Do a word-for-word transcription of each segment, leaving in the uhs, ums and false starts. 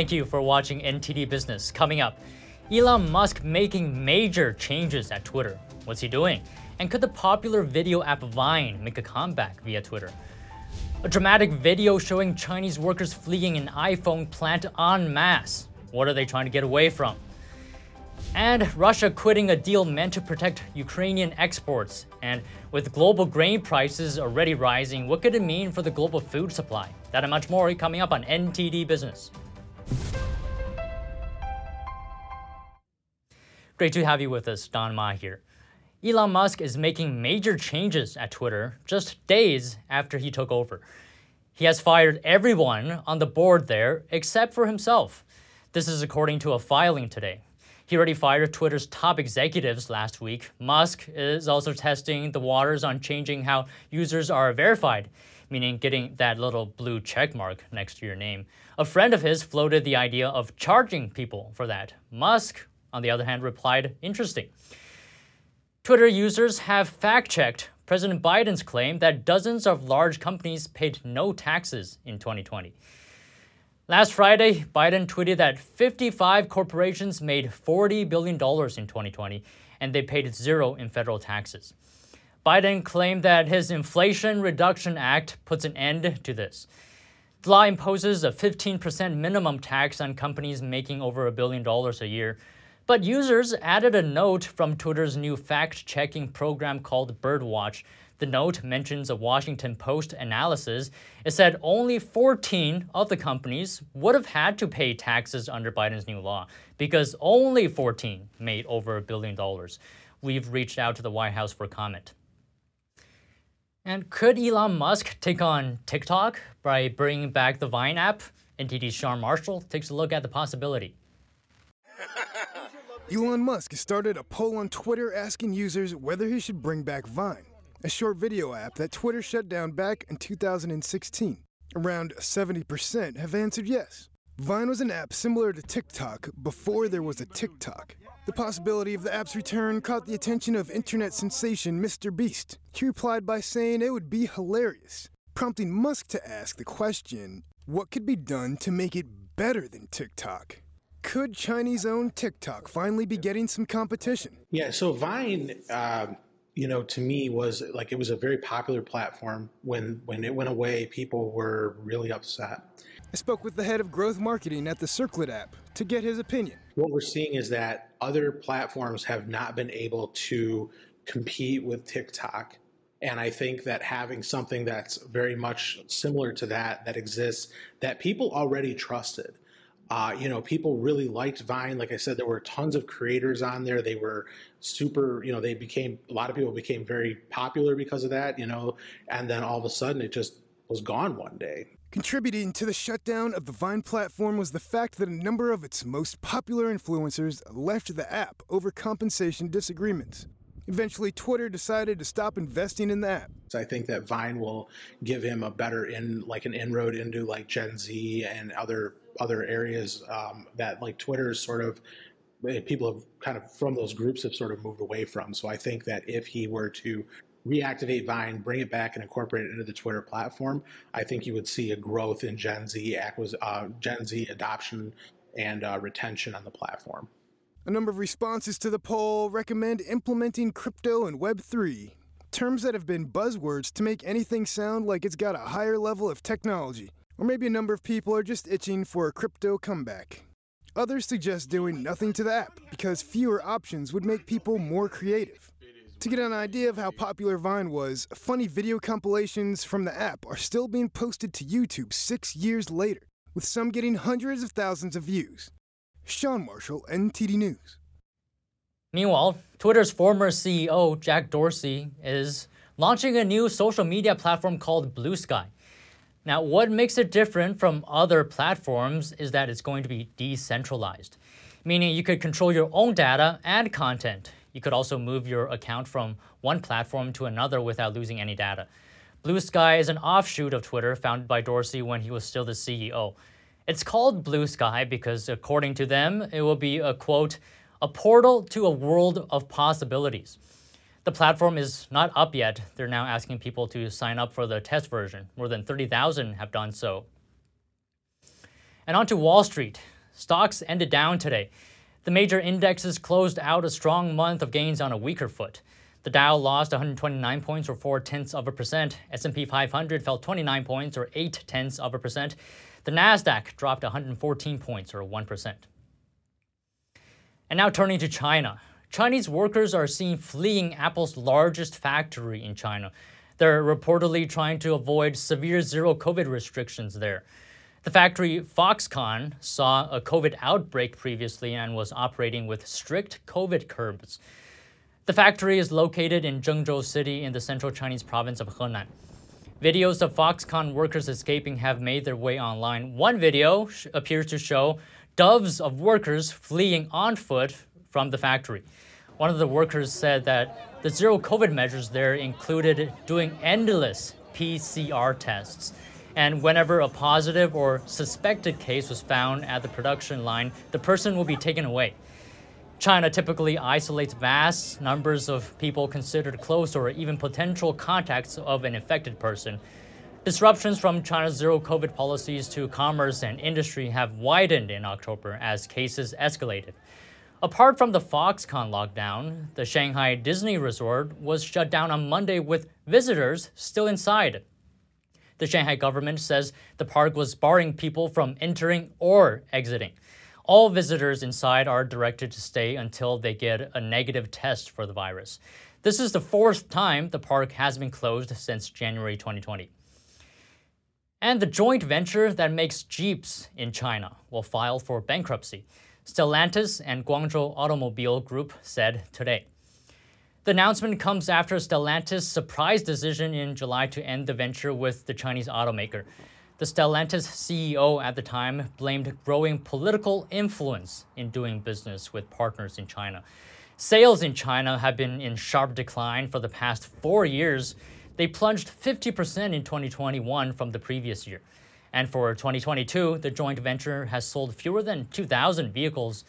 Thank you for watching N T D Business. Coming up, Elon Musk making major changes at Twitter. What's he doing? And could the popular video app Vine make a comeback via Twitter? A dramatic video showing Chinese workers fleeing an iPhone plant en masse. What are they trying to get away from? And Russia quitting a deal meant to protect Ukrainian exports. And with global grain prices already rising, what could it mean for the global food supply? That and much more coming up on N T D Business. Great to have you with us, Don Ma here. Elon Musk is making major changes at Twitter just days after he took over. He has fired everyone on the board there except for himself. This is according to a filing today. He already fired Twitter's top executives last week. Musk is also testing the waters on changing how users are verified, meaning getting that little blue check mark next to your name. A friend of his floated the idea of charging people for that. Musk, on the other hand, replied, "Interesting." Twitter users have fact-checked President Biden's claim that dozens of large companies paid no taxes in twenty twenty. Last Friday, Biden tweeted that fifty-five corporations made forty billion dollars in twenty twenty, and they paid zero in federal taxes. Biden claimed that his Inflation Reduction Act puts an end to this. The law imposes a fifteen percent minimum tax on companies making over a billion dollars a year. But users added a note from Twitter's new fact-checking program called Birdwatch. The note mentions a Washington Post analysis. It said only fourteen of the companies would have had to pay taxes under Biden's new law, because only fourteen made over a billion dollars. We've reached out to the White House for comment. And could Elon Musk take on TikTok by bringing back the Vine app? N T D's Sean Marshall takes a look at the possibility. Elon Musk has started a poll on Twitter asking users whether he should bring back Vine, a short video app that Twitter shut down back in two thousand sixteen. Around seventy percent have answered yes. Vine was an app similar to TikTok before there was a TikTok. The possibility of the app's return caught the attention of internet sensation Mister Beast. He replied by saying it would be hilarious, prompting Musk to ask the question, what could be done to make it better than TikTok? Could Chinese-owned TikTok finally be getting some competition? Yeah, so Vine, uh, you know, to me was like, it was a very popular platform. When, when it went away, people were really upset. I spoke with the head of growth marketing at the Circlet app to get his opinion. What we're seeing is that other platforms have not been able to compete with TikTok. And I think that having something that's very much similar to that, that exists, that people already trusted. Uh, you know, people really liked Vine. Like I said, there were tons of creators on there. They were super, you know, they became, a lot of people became very popular because of that, you know, and then all of a sudden it just was gone one day. Contributing to the shutdown of the Vine platform was the fact that a number of its most popular influencers left the app over compensation disagreements. Eventually, Twitter decided to stop investing in the app. So I think that Vine will give him a better in, like an inroad into like Gen Z and other other areas um, that like Twitter is sort of, people have kind of from those groups have sort of moved away from. So I think that if he were to reactivate Vine, bring it back and incorporate it into the Twitter platform, I think you would see a growth in Gen Z, uh, Gen Z adoption and uh, retention on the platform. A number of responses to the poll recommend implementing crypto and Web three, terms that have been buzzwords to make anything sound like it's got a higher level of technology. Or maybe a number of people are just itching for a crypto comeback. Others suggest doing nothing to the app because fewer options would make people more creative. To get an idea of how popular Vine was, funny video compilations from the app are still being posted to YouTube six years later, with some getting hundreds of thousands of views. Sean Marshall, N T D News. Meanwhile, Twitter's former C E O, Jack Dorsey, is launching a new social media platform called Blue Sky. Now, what makes it different from other platforms is that it's going to be decentralized, meaning you could control your own data and content. You could also move your account from one platform to another without losing any data. Blue Sky is an offshoot of Twitter founded by Dorsey when he was still the C E O. It's called Blue Sky because, according to them, it will be a, quote, a portal to a world of possibilities. The platform is not up yet. They're now asking people to sign up for the test version. More than thirty thousand have done so. And on to Wall Street. Stocks ended down today. The major indexes closed out a strong month of gains on a weaker foot. The Dow lost one hundred twenty-nine points or four tenths of a percent. S and P five hundred fell twenty-nine points or eight tenths of a percent. The Nasdaq dropped one hundred fourteen points or one percent. And now turning to China. Chinese workers are seen fleeing Apple's largest factory in China. They're reportedly trying to avoid severe zero-COVID restrictions there. The factory Foxconn saw a COVID outbreak previously and was operating with strict COVID curbs. The factory is located in Zhengzhou City in the central Chinese province of Henan. Videos of Foxconn workers escaping have made their way online. One video sh- appears to show doves of workers fleeing on foot from the factory. One of the workers said that the zero COVID measures there included doing endless P C R tests. And whenever a positive or suspected case was found at the production line, the person will be taken away. China typically isolates vast numbers of people considered close or even potential contacts of an infected person. Disruptions from China's zero-COVID policies to commerce and industry have widened in October as cases escalated. Apart from the Foxconn lockdown, the Shanghai Disney Resort was shut down on Monday with visitors still inside. The Shanghai government says the park was barring people from entering or exiting. All visitors inside are directed to stay until they get a negative test for the virus. This is the fourth time the park has been closed since January twenty twenty. And the joint venture that makes Jeeps in China will file for bankruptcy. Stellantis and Guangzhou Automobile Group said today. The announcement comes after Stellantis' surprise decision in July to end the venture with the Chinese automaker. The Stellantis C E O at the time blamed growing political influence in doing business with partners in China. Sales in China have been in sharp decline for the past four years. They plunged fifty percent in twenty twenty-one from the previous year. And for twenty twenty-two, the joint venture has sold fewer than two thousand vehicles,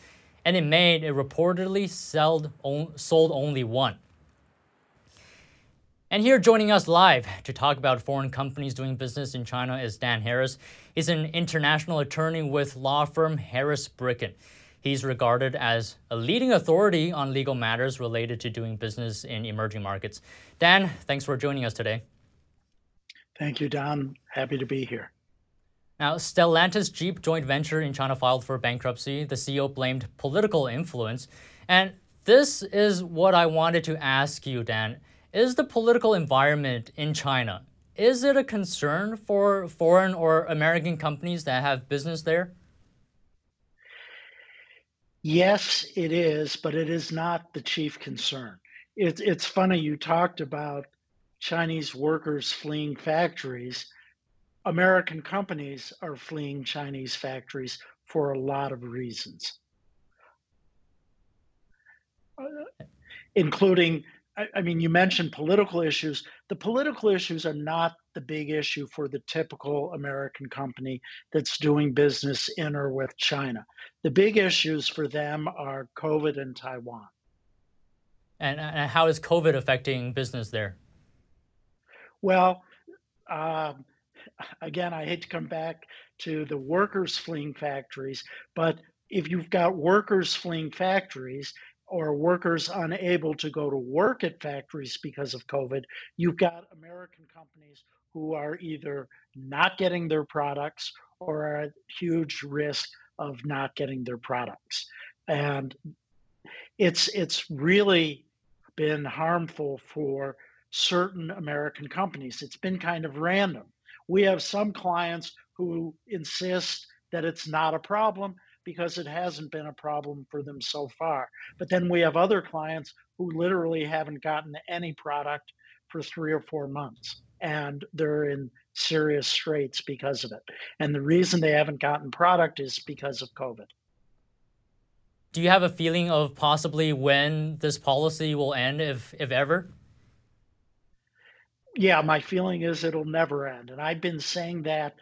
and in May, it reportedly sold only one. And here joining us live to talk about foreign companies doing business in China is Dan Harris. He's an international attorney with law firm Harris Bricken. He's regarded as a leading authority on legal matters related to doing business in emerging markets. Dan, thanks for joining us today. Thank you, Don. Happy to be here. Now, Stellantis Jeep joint venture in China filed for bankruptcy. The C E O blamed political influence. And this is what I wanted to ask you, Dan. Is the political environment in China, is it a concern for foreign or American companies that have business there? Yes, it is, but it is not the chief concern. It, it's funny, you talked about Chinese workers fleeing factories. American companies are fleeing Chinese factories for a lot of reasons, uh, including, I, I mean, you mentioned political issues. The political issues are not the big issue for the typical American company that's doing business in or with China. The big issues for them are COVID and Taiwan. And, and how is COVID affecting business there? Well, um, Again, I hate to come back to the workers fleeing factories, but if you've got workers fleeing factories or workers unable to go to work at factories because of COVID, you've got American companies who are either not getting their products or are at huge risk of not getting their products. And it's it's really been harmful for certain American companies. It's been kind of random. We have some clients who insist that it's not a problem because it hasn't been a problem for them so far. But then we have other clients who literally haven't gotten any product for three or four months, and they're in serious straits because of it. And the reason they haven't gotten product is because of COVID. Do you have a feeling of possibly when this policy will end, if if ever? Yeah, my feeling is it'll never end. And I've been saying that.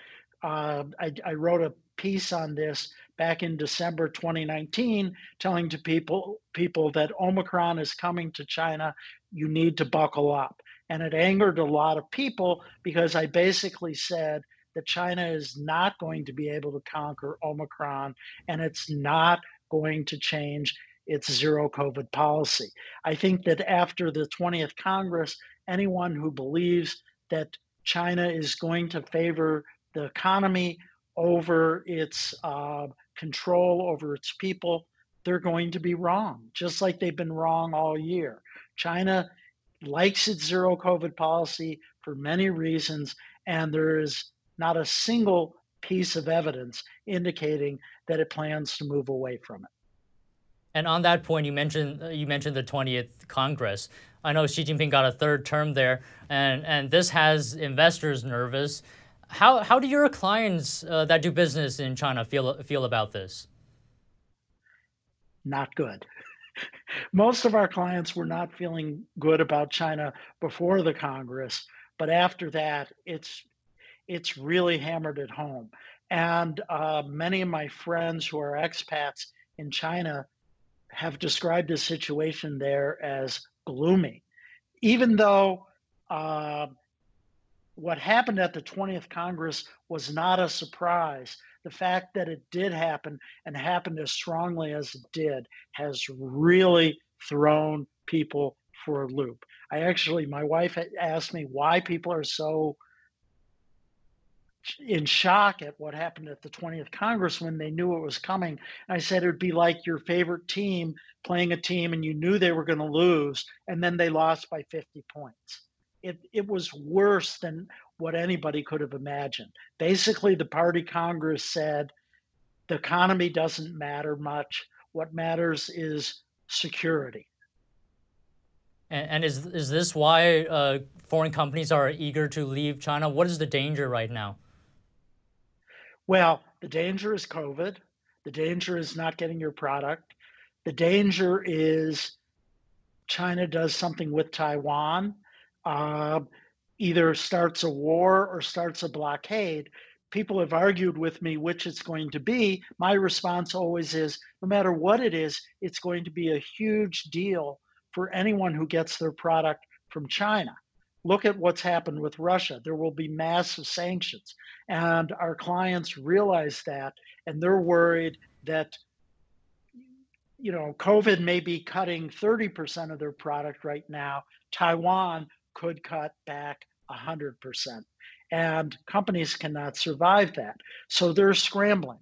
Uh, I, I wrote a piece on this back in December twenty nineteen, telling to people, people that Omicron is coming to China, you need to buckle up. And it angered a lot of people because I basically said that China is not going to be able to conquer Omicron, and it's not going to change its zero COVID policy. I think that after the twentieth Congress, anyone who believes that China is going to favor the economy over its uh, control over its people, they're going to be wrong, just like they've been wrong all year. China likes its zero COVID policy for many reasons, and there is not a single piece of evidence indicating that it plans to move away from it. And on that point, you mentioned you mentioned the twentieth Congress. I know Xi Jinping got a third term there, and, and this has investors nervous. How how do your clients uh, that do business in China feel feel about this? Not good. Most of our clients were not feeling good about China before the Congress, but after that, it's it's really hammered at home. And uh, many of my friends who are expats in China have described the situation there as gloomy, even though uh, what happened at the twentieth Congress was not a surprise. The fact that it did happen and happened as strongly as it did has really thrown people for a loop. I actually, my wife asked me why people are so in shock at what happened at the twentieth Congress when they knew it was coming. And I said, it would be like your favorite team playing a team and you knew they were going to lose, and then they lost by fifty points. It it was worse than what anybody could have imagined. Basically, the party Congress said, the economy doesn't matter much. What matters is security. And, and is, is this why uh, foreign companies are eager to leave China? What is the danger right now? Well, the danger is COVID. The danger is not getting your product. The danger is China does something with Taiwan. Uh, either starts a war or starts a blockade. People have argued with me which it's going to be. My response always is, no matter what it is, it's going to be a huge deal for anyone who gets their product from China. Look at what's happened with Russia. There will be massive sanctions. And our clients realize that, and they're worried that, you know, COVID may be cutting thirty percent of their product right now. Taiwan could cut back one hundred percent. And companies cannot survive that. So they're scrambling.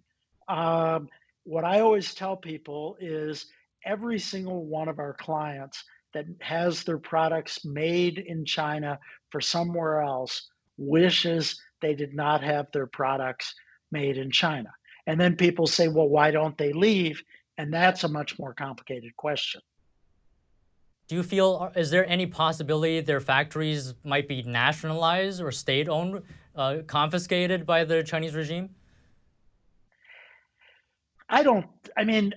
Um, what I always tell people is every single one of our clients that has their products made in China for somewhere else wishes they did not have their products made in China. And then people say, well, why don't they leave? And that's a much more complicated question. Do you feel, is there any possibility their factories might be nationalized or state-owned, uh, confiscated by the Chinese regime? I don't, I mean,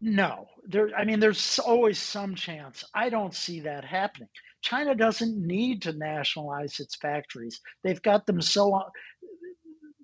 no. There, I mean, there's always some chance. I don't see that happening. China doesn't need to nationalize its factories. They've got them so,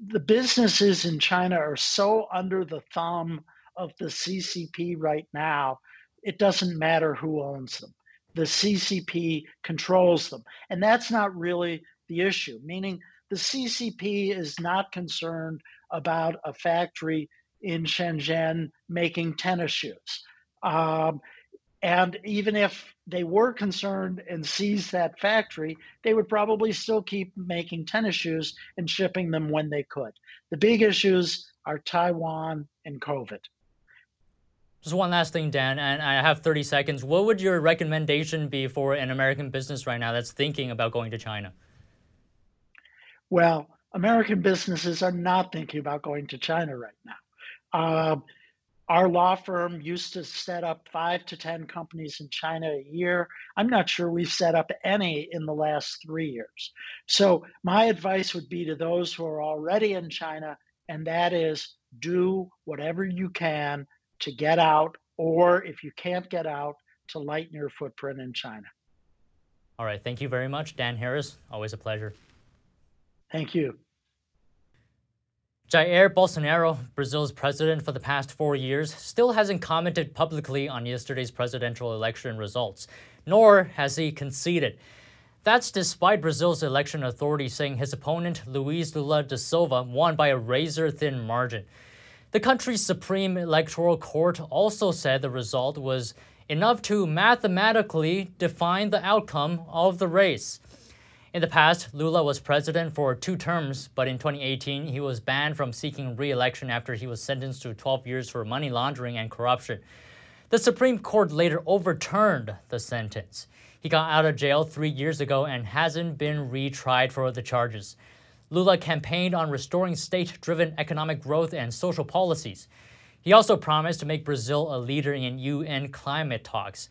the businesses in China are so under the thumb of the C C P right now, it doesn't matter who owns them. The C C P controls them. And that's not really the issue, meaning the C C P is not concerned about a factory in Shenzhen making tennis shoes. Um, and even if they were concerned and seized that factory, they would probably still keep making tennis shoes and shipping them when they could. The big issues are Taiwan and COVID. Just one last thing, Dan, and I have thirty seconds. What would your recommendation be for an American business right now that's thinking about going to China? Well, American businesses are not thinking about going to China right now. Uh, our law firm used to set up five to ten companies in China a year. I'm not sure we've set up any in the last three years. So my advice would be to those who are already in China, and that is do whatever you can to get out, or if you can't get out, to lighten your footprint in China. All right, thank you very much, Dan Harris. Always a pleasure. Thank you. Jair Bolsonaro, Brazil's president for the past four years, still hasn't commented publicly on yesterday's presidential election results, nor has he conceded. That's despite Brazil's election authority saying his opponent, Luiz Lula da Silva, won by a razor-thin margin. The country's Supreme Electoral Court also said the result was enough to mathematically define the outcome of the race. In the past, Lula was president for two terms, but in twenty eighteen, he was banned from seeking re-election after he was sentenced to twelve years for money laundering and corruption. The Supreme Court later overturned the sentence. He got out of jail three years ago and hasn't been retried for the charges. Lula campaigned on restoring state-driven economic growth and social policies. He also promised to make Brazil a leader in U N climate talks.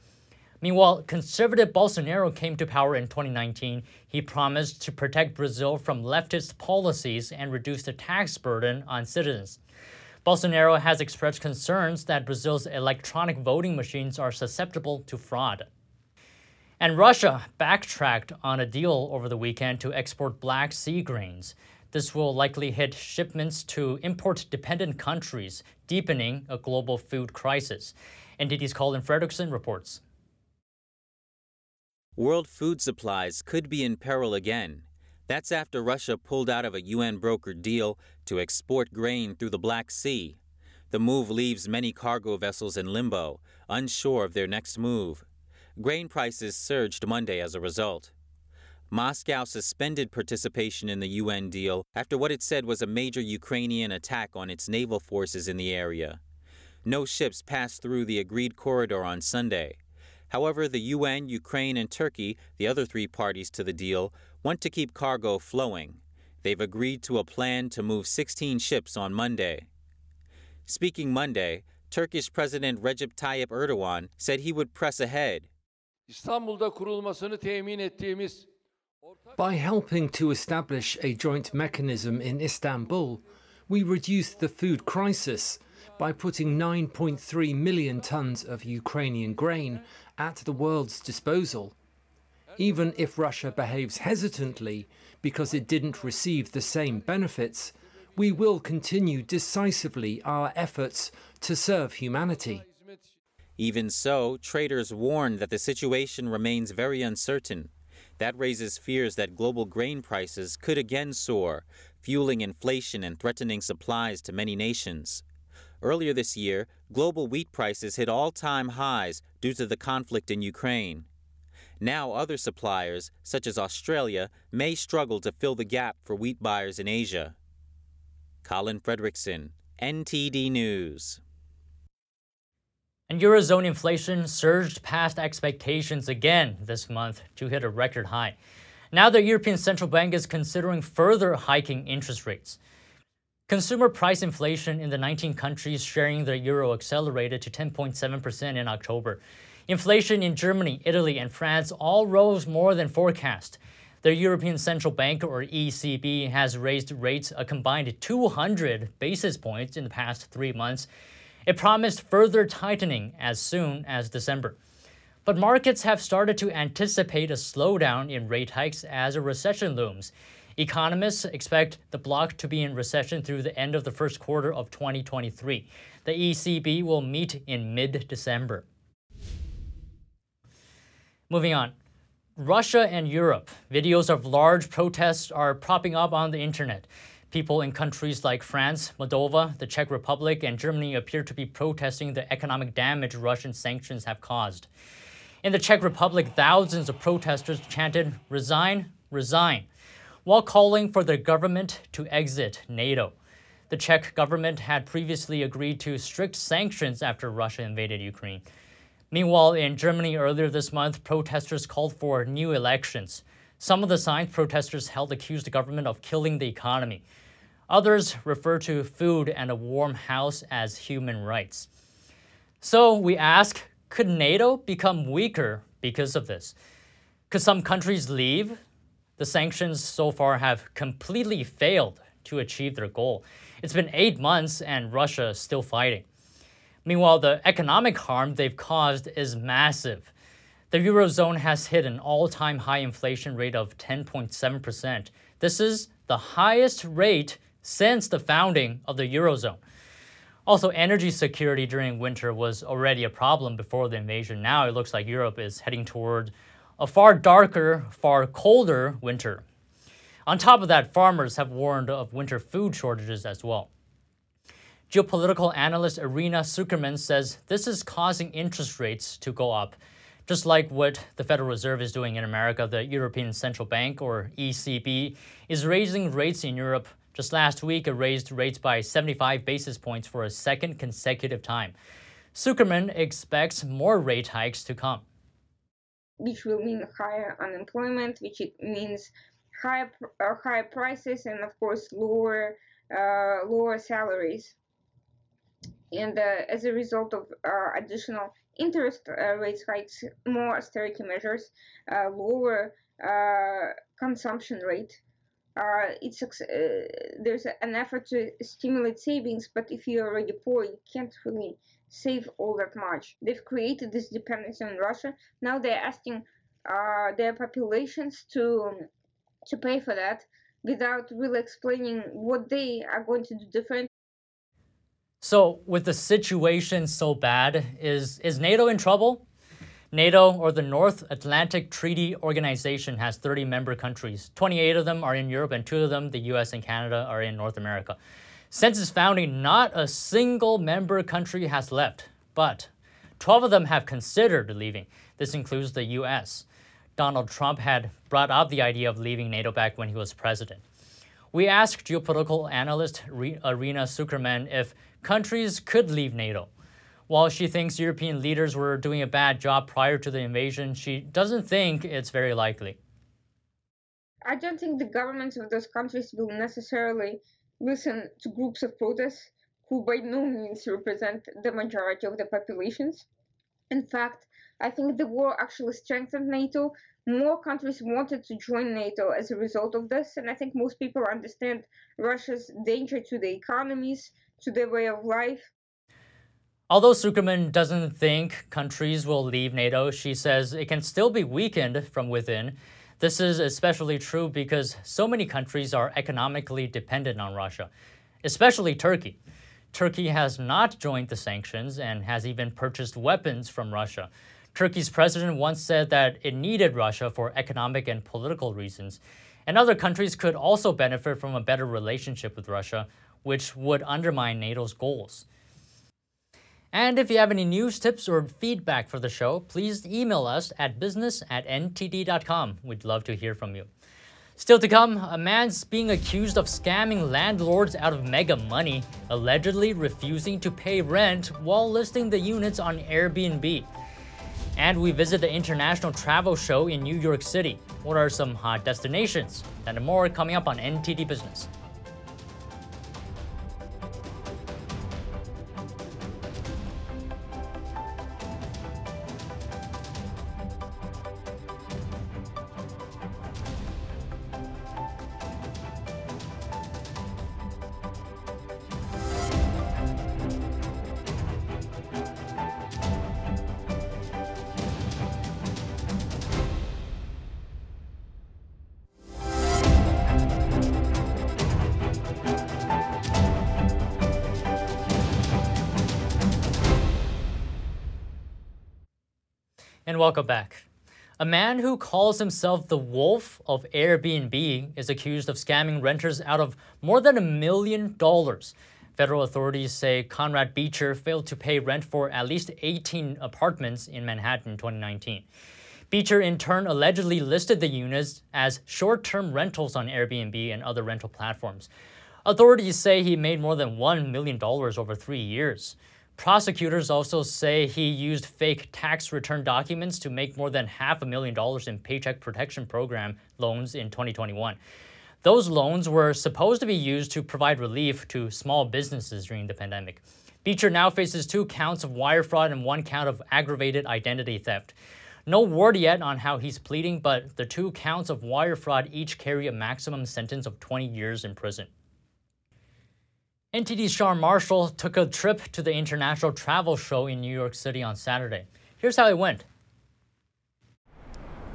Meanwhile, conservative Bolsonaro came to power in twenty nineteen. He promised to protect Brazil from leftist policies and reduce the tax burden on citizens. Bolsonaro has expressed concerns that Brazil's electronic voting machines are susceptible to fraud. And Russia backtracked on a deal over the weekend to export Black Sea grains. This will likely hit shipments to import-dependent countries, deepening a global food crisis. N T D's Colin Fredrickson reports. World food supplies could be in peril again. That's after Russia pulled out of a U N-brokered deal to export grain through the Black Sea. The move leaves many cargo vessels in limbo, unsure of their next move. Grain prices surged Monday as a result. Moscow suspended participation in the U N deal after what it said was a major Ukrainian attack on its naval forces in the area. No ships passed through the agreed corridor on Sunday. However, the U N, Ukraine, and Turkey, the other three parties to the deal, want to keep cargo flowing. They've agreed to a plan to move sixteen ships on Monday. Speaking Monday, Turkish President Recep Tayyip Erdogan said he would press ahead. By helping to establish a joint mechanism in Istanbul, we reduced the food crisis by putting nine point three million tons of Ukrainian grain at the world's disposal, even if Russia behaves hesitantly because it didn't receive the same benefits, we will continue decisively our efforts to serve humanity. Even so, traders warn that the situation remains very uncertain. That raises fears that global grain prices could again soar, fueling inflation and threatening supplies to many nations. Earlier this year, global wheat prices hit all-time highs due to the conflict in Ukraine. Now other suppliers, such as Australia, may struggle to fill the gap for wheat buyers in Asia. Colin Fredrickson, N T D News. And Eurozone inflation surged past expectations again this month to hit a record high. Now the European Central Bank is considering further hiking interest rates. Consumer price inflation in the nineteen countries sharing the euro accelerated to ten point seven percent in October. Inflation in Germany, Italy, and France all rose more than forecast. The European Central Bank, or E C B, has raised rates a combined two hundred basis points in the past three months. It promised further tightening as soon as December. But markets have started to anticipate a slowdown in rate hikes as a recession looms. Economists expect the bloc to be in recession through the end of the first quarter of twenty twenty-three. The E C B will meet in mid-December. Moving on. Russia and Europe. Videos of large protests are popping up on the internet. People in countries like France, Moldova, the Czech Republic, and Germany appear to be protesting the economic damage Russian sanctions have caused. In the Czech Republic, thousands of protesters chanted, "Resign, resign," while calling for the government to exit NATO. The Czech government had previously agreed to strict sanctions after Russia invaded Ukraine. Meanwhile, in Germany earlier this month, protesters called for new elections. Some of the signs protesters held accused the government of killing the economy. Others refer to food and a warm house as human rights. So we ask, could NATO become weaker because of this? Could some countries leave? The sanctions so far have completely failed to achieve their goal. It's been eight months and Russia is still fighting. Meanwhile, the economic harm they've caused is massive. The Eurozone has hit an all-time high inflation rate of ten point seven percent. This is the highest rate since the founding of the Eurozone. Also, energy security during winter was already a problem before the invasion. Now it looks like Europe is heading toward a far darker, far colder winter. On top of that, farmers have warned of winter food shortages as well. Geopolitical analyst Irina Zuckerman says this is causing interest rates to go up, just like what the Federal Reserve is doing in America. The European Central Bank, or E C B, is raising rates in Europe. Just last week, it raised rates by seventy-five basis points for a second consecutive time. Zuckerman expects more rate hikes to come, which will mean higher unemployment, which it means higher uh, higher prices and, of course, lower uh, lower salaries. And uh, as a result of uh, additional interest uh, rates hikes, more austerity measures, uh, lower uh, consumption rate. Uh, it's uh, there's an effort to stimulate savings, but if you're already poor, you can't really save all that much. They've created this dependency on Russia. Now they're asking uh, their populations to um, to pay for that without really explaining what they are going to do different. So with the situation so bad, is, is NATO in trouble? NATO, or the North Atlantic Treaty Organization, has thirty member countries. twenty-eight of them are in Europe, and two of them, the U S and Canada, are in North America. Since its founding, not a single member country has left, but twelve of them have considered leaving. This includes the U S. Donald Trump had brought up the idea of leaving NATO back when he was president. We asked geopolitical analyst Irina Zuckerman if countries could leave NATO. While she thinks European leaders were doing a bad job prior to the invasion, she doesn't think it's very likely. I don't think the governments of those countries will necessarily listen to groups of protests who by no means represent the majority of the populations. In fact, I think the war actually strengthened NATO. More countries wanted to join NATO as a result of this, and I think most people understand Russia's danger to the economies, to their way of life. Although Zuckerman doesn't think countries will leave NATO, she says it can still be weakened from within. This is especially true because so many countries are economically dependent on Russia, especially Turkey. Turkey has not joined the sanctions and has even purchased weapons from Russia. Turkey's president once said that it needed Russia for economic and political reasons, and other countries could also benefit from a better relationship with Russia, which would undermine NATO's goals. And if you have any news, tips, or feedback for the show, please email us at business at N T D dot com. We'd love to hear from you. Still to come, a man's being accused of scamming landlords out of mega money, allegedly refusing to pay rent while listing the units on Airbnb. And we visit the International Travel Show in New York City. What are some hot destinations? And more coming up on N T D Business. And welcome back. A man who calls himself the Wolf of Airbnb is accused of scamming renters out of more than a million dollars. Federal authorities say Conrad Beecher failed to pay rent for at least eighteen apartments in Manhattan in twenty nineteen. Beecher in turn allegedly listed the units as short-term rentals on Airbnb and other rental platforms. Authorities say he made more than one million dollars over three years. Prosecutors also say he used fake tax return documents to make more than half a million dollars in Paycheck Protection Program loans in twenty twenty-one. Those loans were supposed to be used to provide relief to small businesses during the pandemic. Beecher now faces two counts of wire fraud and one count of aggravated identity theft. No word yet on how he's pleading, but the two counts of wire fraud each carry a maximum sentence of twenty years in prison. N T D's Sean Marshall took a trip to the International Travel Show in New York City on Saturday. Here's how it went.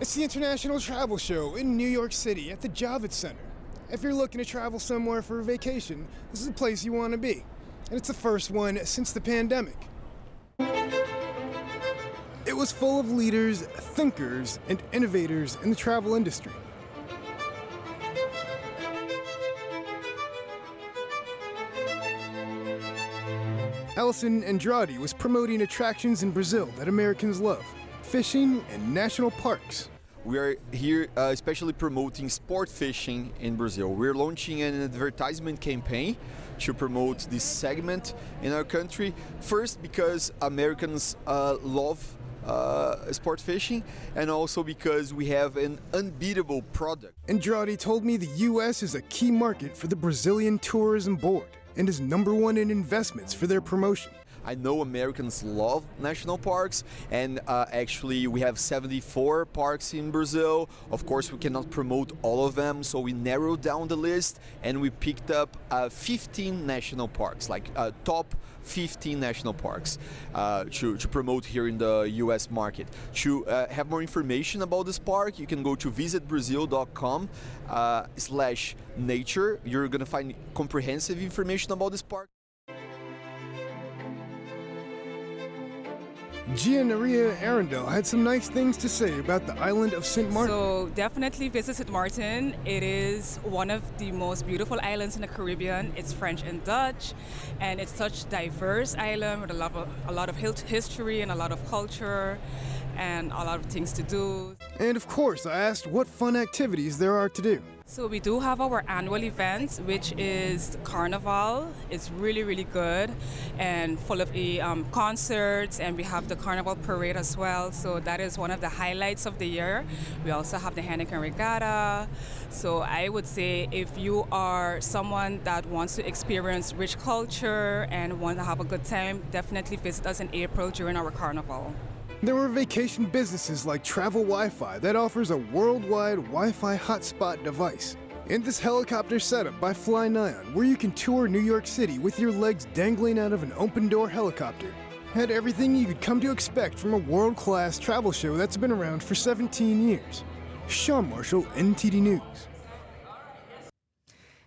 It's the International Travel Show in New York City at the Javits Center. If you're looking to travel somewhere for a vacation, this is the place you want to be. And it's the first one since the pandemic. It was full of leaders, thinkers, and innovators in the travel industry. Alison Andrade was promoting attractions in Brazil that Americans love, fishing and national parks. We are here uh, especially promoting sport fishing in Brazil. We're launching an advertisement campaign to promote this segment in our country. First, because Americans uh, love uh, sport fishing, and also because we have an unbeatable product. Andrade told me the U S is a key market for the Brazilian Tourism Board and is number one in investments for their promotion. I know Americans love national parks, and uh, actually we have seventy-four parks in Brazil. Of course, we cannot promote all of them, so we narrowed down the list and we picked up uh, fifteen national parks, like uh, top fifteen national parks uh, to, to promote here in the U S market. To uh, have more information about this park, you can go to visitbrazil.com uh, slash nature. You're gonna find comprehensive information about this park. Giannaria Arundel had some nice things to say about the island of Saint Martin. So definitely visit Saint Martin. It is one of the most beautiful islands in the Caribbean. It's French and Dutch, and it's such a diverse island with a lot of, a lot of history and a lot of culture and a lot of things to do. And of course, I asked what fun activities there are to do. So we do have our annual events, which is Carnival. It's really, really good and full of um, concerts, and we have the Carnival Parade as well. So that is one of the highlights of the year. We also have the Heineken Regatta. So I would say if you are someone that wants to experience rich culture and want to have a good time, definitely visit us in April during our Carnival. There were vacation businesses like Travel Wi-Fi that offers a worldwide Wi-Fi hotspot device. And this helicopter setup by Fly Nyan, where you can tour New York City with your legs dangling out of an open-door helicopter, had everything you could come to expect from a world-class travel show that's been around for seventeen years. Sean Marshall, N T D News.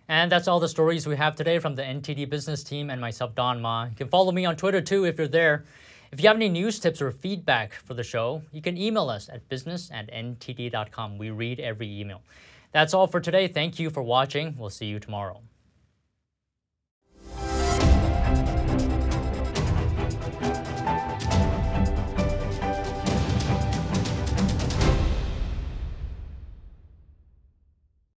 And that's all the stories we have today from the N T D Business team and myself, Don Ma. You can follow me on Twitter, too, if you're there. If you have any news tips or feedback for the show, you can email us at business at n t d dot com. We read every email. That's all for today. Thank you for watching. We'll see you tomorrow.